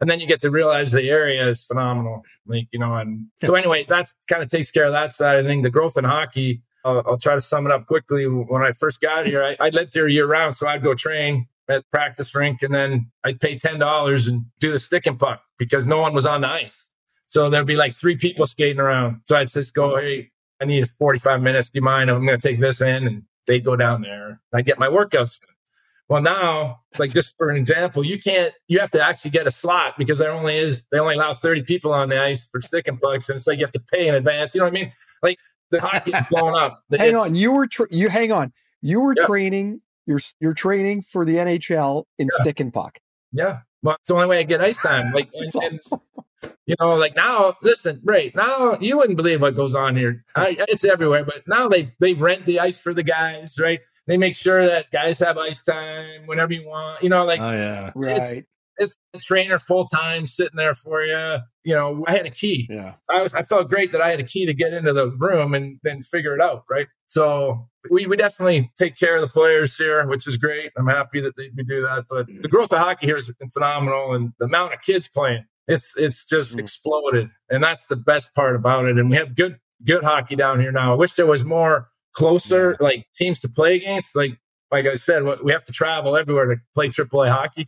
and then you get to realize the area is phenomenal. Like, you know, and so anyway, that's kind of takes care of that side. I think the growth in hockey, I'll, I'll try to sum it up quickly. When I first got here, I, I lived here year round. So I'd go train at practice rink, and then I'd pay ten dollars and do the stick and puck because no one was on the ice. So there'd be like three people skating around. So I'd just go, hey, I need forty-five minutes. Do you mind? I'm going to take this in. And they'd go down there. I'd get my workouts in. Well, now, like just for an example, you can't, you have to actually get a slot because there only is, they only allow thirty people on the ice for stick and pucks. And it's like you have to pay in advance. You know what I mean? Like the hockey's blown up. hang it's, on. You were, tra- you hang on. You were yeah. training, you're, you're training for the N H L in yeah. stick and puck. Yeah. Well, it's the only way I get ice time. Like, and, and, you know, like now, listen, right now, you wouldn't believe what goes on here. I, it's everywhere, but now they, they rent the ice for the guys, right? They make sure that guys have ice time whenever you want. You know, like oh, yeah. it's, right. it's a trainer full time sitting there for you. You know, I had a key. Yeah. I was I felt great that I had a key to get into the room and then figure it out, right? So we, we definitely take care of the players here, which is great. I'm happy that they, we do that. But the growth of hockey here is phenomenal, and the amount of kids playing, it's it's just mm. exploded. And that's the best part about it. And we have good good hockey down here now. I wish there was more closer, yeah. like teams to play against. Like like I said, we have to travel everywhere to play triple A hockey,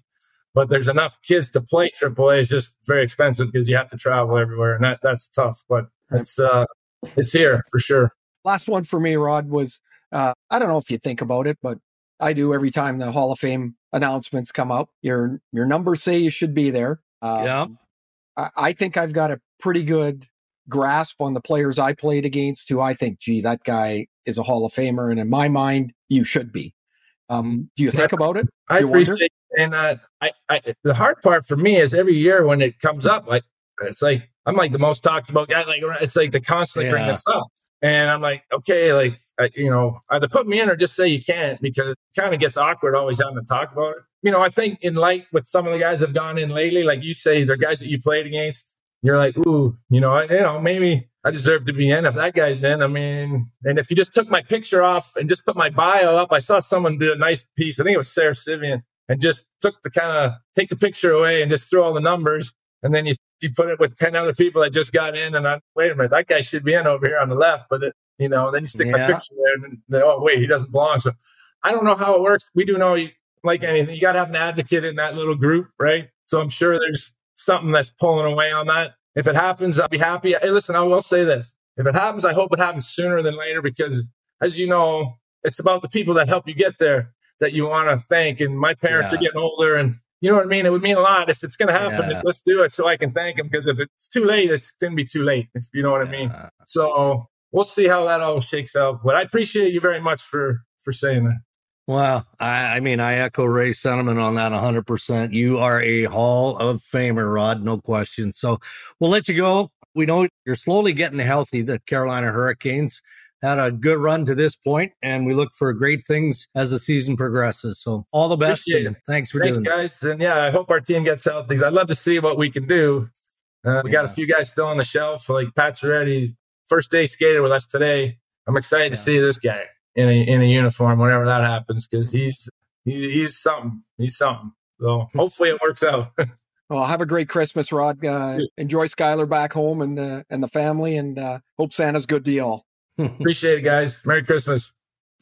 but there's enough kids to play triple A. It's just very expensive because you have to travel everywhere, and that, that's tough, but it's uh, it's here for sure. Last one for me, Rod, was, uh, I don't know if you think about it, but I do every time the Hall of Fame announcements come out. Your your numbers say you should be there. Um, yeah, I, I think I've got a pretty good grasp on the players I played against who I think, gee, that guy is a Hall of Famer, and in my mind, you should be. Um, do you think about it? I appreciate it. And uh, I, I, the hard part for me is every year when it comes up, like it's like I'm like the most talked about guy. Like it's like they constantly yeah. bring this up, and I'm like, okay, like I, you know, either put me in or just say you can't, because it kind of gets awkward always having to talk about it. You know, I think in light with some of the guys that have gone in lately, like you say, they're guys that you played against. You're like, ooh, you know, I, you know, maybe I deserve to be in if that guy's in. I mean, and if you just took my picture off and just put my bio up, I saw someone do a nice piece. I think it was Sarah Sivian, and just took the kind of take the picture away and just threw all the numbers, and then you you put it with ten other people that just got in. And I wait a minute, that guy should be in over here on the left, but it, you know, then you stick yeah. my picture there, and then, oh wait, he doesn't belong. So I don't know how it works. We do know, you, like anything, you got to have an advocate in that little group, right? So I'm sure there's something that's pulling away on that. If it happens, I'll be happy. Hey, listen, I will say this. If it happens, I hope it happens sooner than later, because as you know, it's about the people that help you get there that you want to thank. And my parents yeah. are getting older, and you know what I mean? It would mean a lot. If it's going to happen, yeah. let's do it so I can thank them, because if it's too late, it's going to be too late, if you know what yeah. I mean. So we'll see how that all shakes out. But I appreciate you very much for, for saying that. Well, I, I mean, I echo Ray's sentiment on that one hundred percent. You are a Hall of Famer, Rod, no question. So we'll let you go. we know you're slowly getting healthy. The Carolina Hurricanes had a good run to this point, and we look for great things as the season progresses. So all the best. And thanks for thanks, doing guys. This. And yeah, I hope our team gets healthy. I'd love to see what we can do. Uh, we yeah. got a few guys still on the shelf, like Pacioretty, first day skated with us today. I'm excited yeah. to see this guy in a in a uniform whenever that happens, because he's, he's he's something. He's something. So hopefully it works out. Well, have a great Christmas, Rod. Uh, enjoy Skylar back home and the and the family, and uh, hope Santa's good to y'all. Appreciate it, guys. Merry Christmas.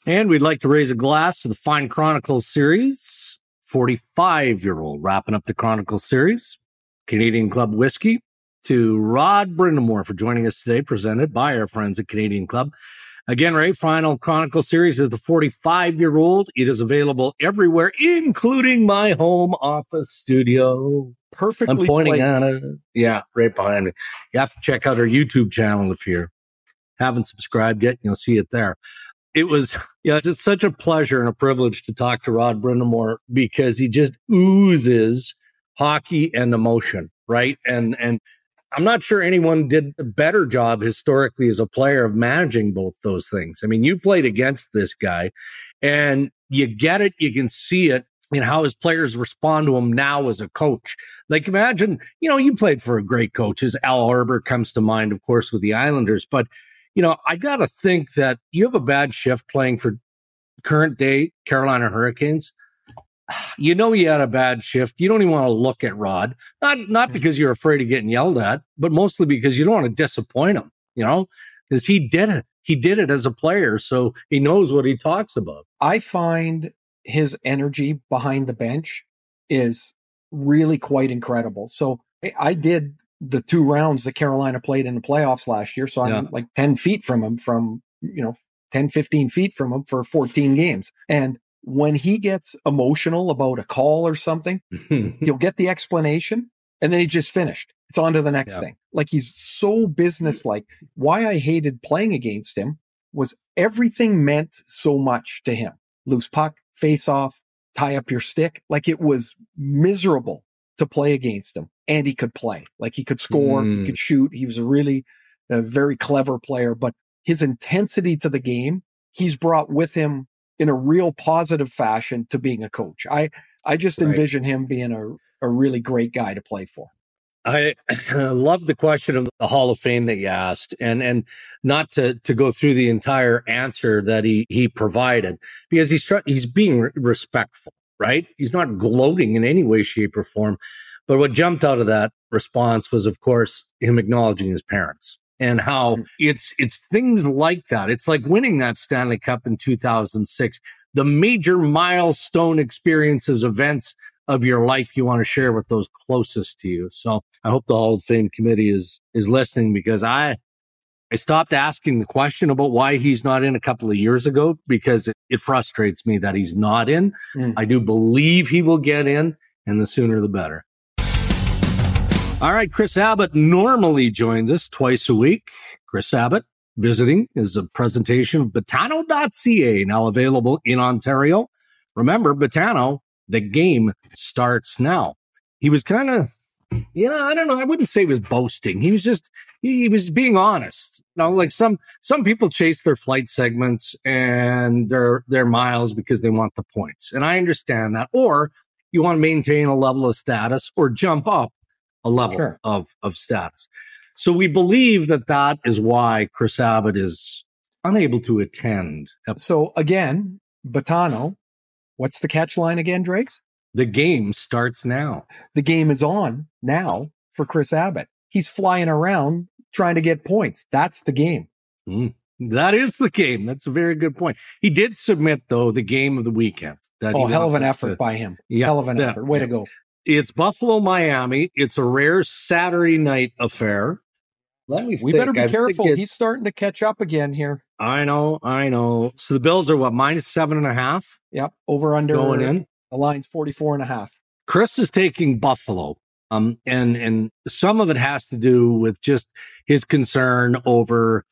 And we'd like to raise a glass to the Fine Chronicles series. forty-five-year-old wrapping up the Chronicles series. Canadian Club Whiskey. To Rod Brind'Amour for joining us today, presented by our friends at Canadian Club. Again, Ray, Final Chronicle series is the forty-five-year-old. It is available everywhere, including my home office studio. Perfectly I'm pointing at it. Yeah, right behind me. You have to check out our YouTube channel if you're haven't subscribed yet. You'll see it there. It was, yeah, it's such a pleasure and a privilege to talk to Rod Brind'Amour, because he just oozes hockey and emotion, right? And and I'm not sure anyone did a better job historically as a player of managing both those things. I mean, you played against this guy, and you get it. You can see it. And how his players respond to him now as a coach. Like, imagine, you know, you played for a great coach. His Al Arbor comes to mind, of course, with the Islanders. But, you know, I got to think that you have a bad shift playing for current day Carolina Hurricanes. You know you had a bad shift. You don't even want to look at Rod. Not not because you're afraid of getting yelled at, but mostly because you don't want to disappoint him, you know, because he did it. He did it as a player, so he knows what he talks about. I find his energy behind the bench is really quite incredible. So I did the two rounds that Carolina played in the playoffs last year. So I'm yeah. like ten feet from him, from, you know, ten, fifteen feet from him for fourteen games. And when he gets emotional about a call or something, you'll get the explanation, and then he just finished. It's on to the next yeah. thing. Like, he's so businesslike. Why I hated playing against him was everything meant so much to him. Loose puck, face off, tie up your stick. Like, it was miserable to play against him. And he could play. Like, he could score, mm. he could shoot. He was a really a very clever player. But his intensity to the game, he's brought with him in a real positive fashion to being a coach. I, I just right. envision him being a, a really great guy to play for. I love the question of the Hall of Fame that you asked, and and not to, to go through the entire answer that he, he provided, because he's tr- he's being re- respectful, right? He's not gloating in any way, shape, or form. But what jumped out of that response was, of course, him acknowledging his parents and how it's it's things like that. It's like winning that Stanley Cup in two thousand six, the major milestone experiences, events of your life you want to share with those closest to you. So I hope the Hall of Fame committee is is listening, because I I stopped asking the question about why he's not in a couple of years ago, because it, it frustrates me that he's not in. Mm. I do believe he will get in, and the sooner the better. All right, Chris Abbott normally joins us twice a week. Chris Abbott Visiting is a presentation of Betano dot c a, now available in Ontario. Remember, Betano, the game starts now. He was kind of, you know, I don't know. I wouldn't say he was boasting. He was just, he, he was being honest. You know, like some some people chase their flight segments and their their miles because they want the points. And I understand that. Or you want to maintain a level of status or jump up a level sure. of, of status. So we believe that that is why Chris Abbott is unable to attend. So again, Betano. What's the catch line again, Dregs? The game starts now. The game is on now for Chris Abbott. He's flying around trying to get points. That's the game. Mm, that is the game. That's a very good point. He did submit, though, the game of the weekend. That oh, he hell of an effort to, by him. Yeah, hell of an that, effort. Way yeah. to go. It's Buffalo, Miami. It's a rare Saturday night affair. Let me we think. better be I careful. He's starting to catch up again here. I know, I know. So the Bills are what, minus seven and a half? Yep, over under going in. The line's forty-four and a half. Chris is taking Buffalo. Um, and and some of it has to do with just his concern over,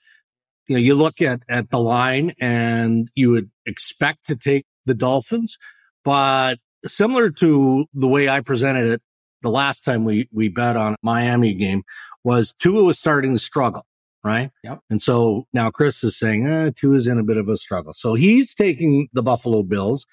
you know, you look at, at the line and you would expect to take the Dolphins, but similar to the way I presented it the last time we we bet on a Miami game was Tua was starting to struggle, right? Yep. And so now Chris is saying, eh, Tua's in a bit of a struggle. So he's taking the Buffalo Bills,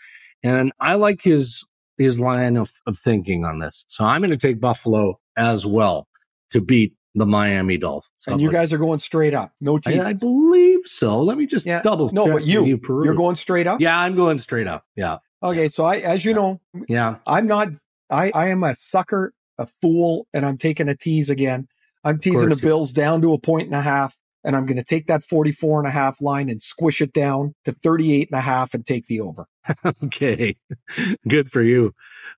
and I like his his line of, of thinking on this. So I'm going to take Buffalo as well to beat the Miami Dolphins. And you guys are going straight up. No teasing. I, I believe so. Let me just yeah. double check. No, but you, you you're going straight up? Yeah, I'm going straight up. Yeah. Okay, so I, as you yeah. know, yeah, I'm not, I, I am a sucker, a fool, and I'm taking a tease again. I'm teasing the Bills down to a point and a half, and I'm going to take that forty-four and a half line and squish it down to thirty-eight and a half and take the over. Okay, good for you.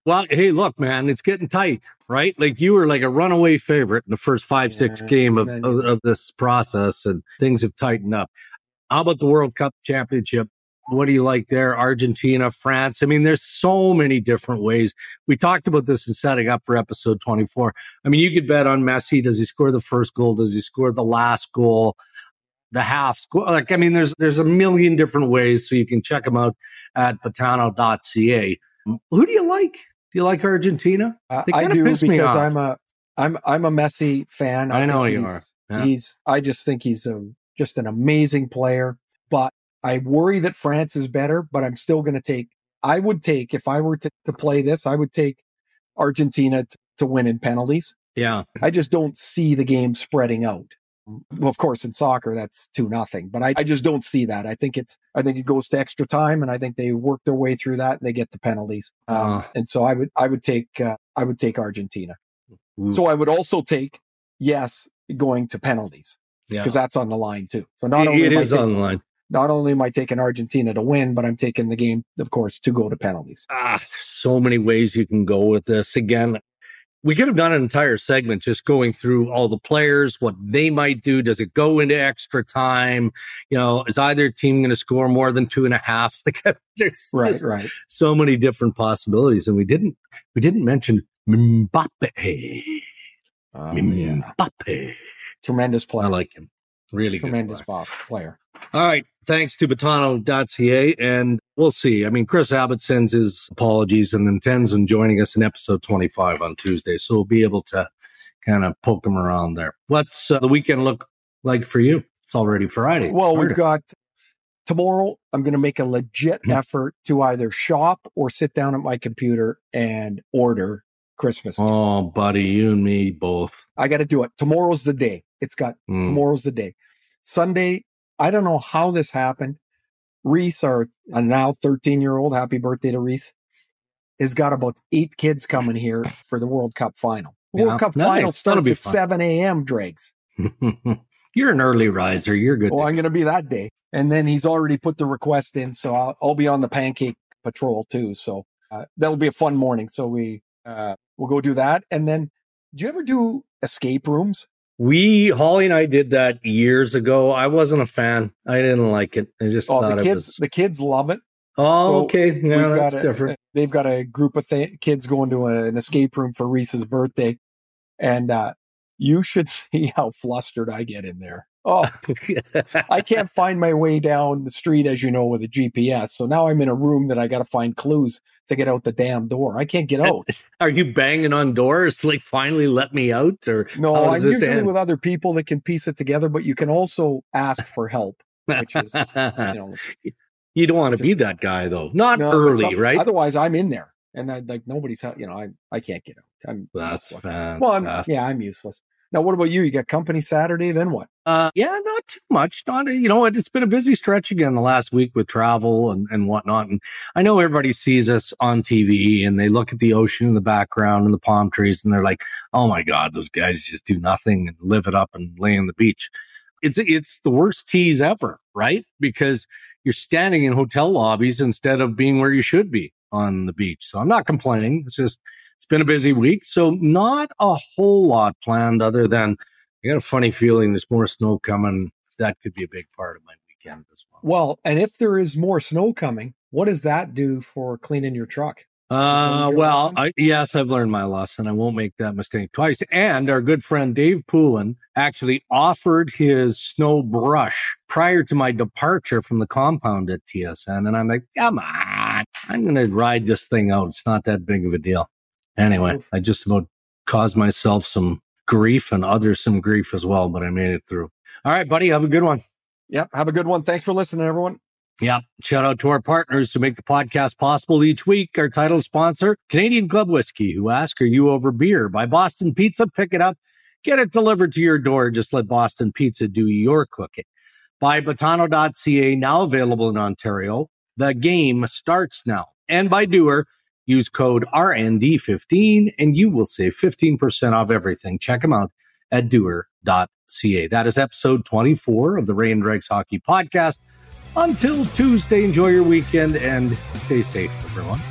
Well, hey, look, man, it's getting tight, right? Like you were like a runaway favorite in the first five, yeah, six game of, of, of this process, and things have tightened up. How about the World Cup Championship? What do you like there? Argentina, France. I mean, there's so many different ways. We talked about this in setting up for episode twenty-four. I mean, you could bet on Messi. Does he score the first goal? Does he score the last goal? The half score? Like, I mean, there's there's a million different ways. So you can check them out at patano dot c a. Who do you like? Do you like Argentina? They kind uh, I do piss because me off. I'm a I'm I'm a Messi fan. I, I know you are. Yeah. He's. I just think he's a just an amazing player, but I worry that France is better, but I'm still going to take, I would take, if I were to, to play this, I would take Argentina t- to win in penalties. Yeah. I just don't see the game spreading out. Well, of course, in soccer, that's two nothing, but I, I just don't see that. I think it's, I think it goes to extra time, and I think they work their way through that and they get the penalties. Um, uh. And so I would, I would take, uh, I would take Argentina. Mm. So I would also take, yes, going to penalties because yeah. that's on the line too. So not it, only it is on the line. Not only am I taking Argentina to win, but I'm taking the game, of course, to go to penalties. Ah, so many ways you can go with this. Again, we could have done an entire segment just going through all the players, what they might do. Does it go into extra time? You know, is either team going to score more than two and a half? Like, there's right, right. so many different possibilities, and we didn't we didn't mention Mbappe. Um, Mbappe, tremendous player. I like him. Really tremendous player. player. All right. Thanks to Betano dot c a. And we'll see. I mean, Chris Abbott sends his apologies and intends on joining us in episode twenty-five on Tuesday. So we'll be able to kind of poke him around there. What's uh, the weekend look like for you? It's already Friday. Well, we've got tomorrow. I'm going to make a legit mm-hmm. effort to either shop or sit down at my computer and order Christmas gifts. Oh, buddy, you and me both. I got to do it. Tomorrow's the day. It's got mm. tomorrow's the day. Sunday, I don't know how this happened. Reese, our now thirteen-year-old, happy birthday to Reese, has got about eight kids coming here for the World Cup final. Yeah. World Cup nice. final starts at fun. seven a.m., Dregs. You're an early riser. You're good. Well, I'm going to be that day. And then he's already put the request in, so I'll, I'll be on the pancake patrol too. So uh, that'll be a fun morning. So we, uh, we'll go do that. And then do you ever do escape rooms? We, Holly and I did that years ago. I wasn't a fan. I didn't like it. I just oh, thought the kids, it was... the kids love it. Oh, so okay. Yeah, that's a, different. They've got a group of th- kids going to a, an escape room for Reese's birthday. And uh, you should see how flustered I get in there. Oh, I can't find my way down the street, as you know, with a G P S. So now I'm in a room that I got to find clues to get out the damn door. I can't get out. Are you banging on doors? Like, finally let me out? Or no, I'm usually end? with other people that can piece it together, but you can also ask for help. Which is, you know, you don't want to be that guy, though. Not no, early, right? Otherwise, I'm in there. And I, like nobody's, you know, I I can't get out. I'm That's fantastic. Well, I'm, yeah, I'm useless. Now, what about you? You got company Saturday, then what? Uh, yeah, not too much. Not, you know, it's been a busy stretch again the last week with travel and, and whatnot. And I know everybody sees us on T V and they look at the ocean in the background and the palm trees and they're like, oh my God, those guys just do nothing and live it up and lay on the beach. It's, it's the worst tease ever, right? Because you're standing in hotel lobbies instead of being where you should be on the beach. So I'm not complaining. It's just... It's been a busy week, so not a whole lot planned other than I got a funny feeling there's more snow coming. That could be a big part of my weekend as well. Well, and if there is more snow coming, what does that do for cleaning your truck? Uh, well, I, yes, I've learned my lesson. I won't make that mistake twice. And our good friend Dave Poulin actually offered his snow brush prior to my departure from the compound at T S N. And I'm like, come on, I'm going to ride this thing out. It's not that big of a deal. Anyway, I just about caused myself some grief and others some grief as well, but I made it through. All right, buddy, have a good one. Yep, have a good one. Thanks for listening, everyone. Yeah. Shout out to our partners who make the podcast possible each week. Our title sponsor, Canadian Club Whiskey, who ask, are you over beer? By Boston Pizza, pick it up, get it delivered to your door. Just let Boston Pizza do your cooking. By Botano dot c a, now available in Ontario. The game starts now. And by Doer, use code R N D fifteen and you will save fifteen percent off everything. Check them out at doer dot c a. That is episode twenty-four of the Ray and Dregs Hockey Podcast. Until Tuesday, enjoy your weekend and stay safe, everyone.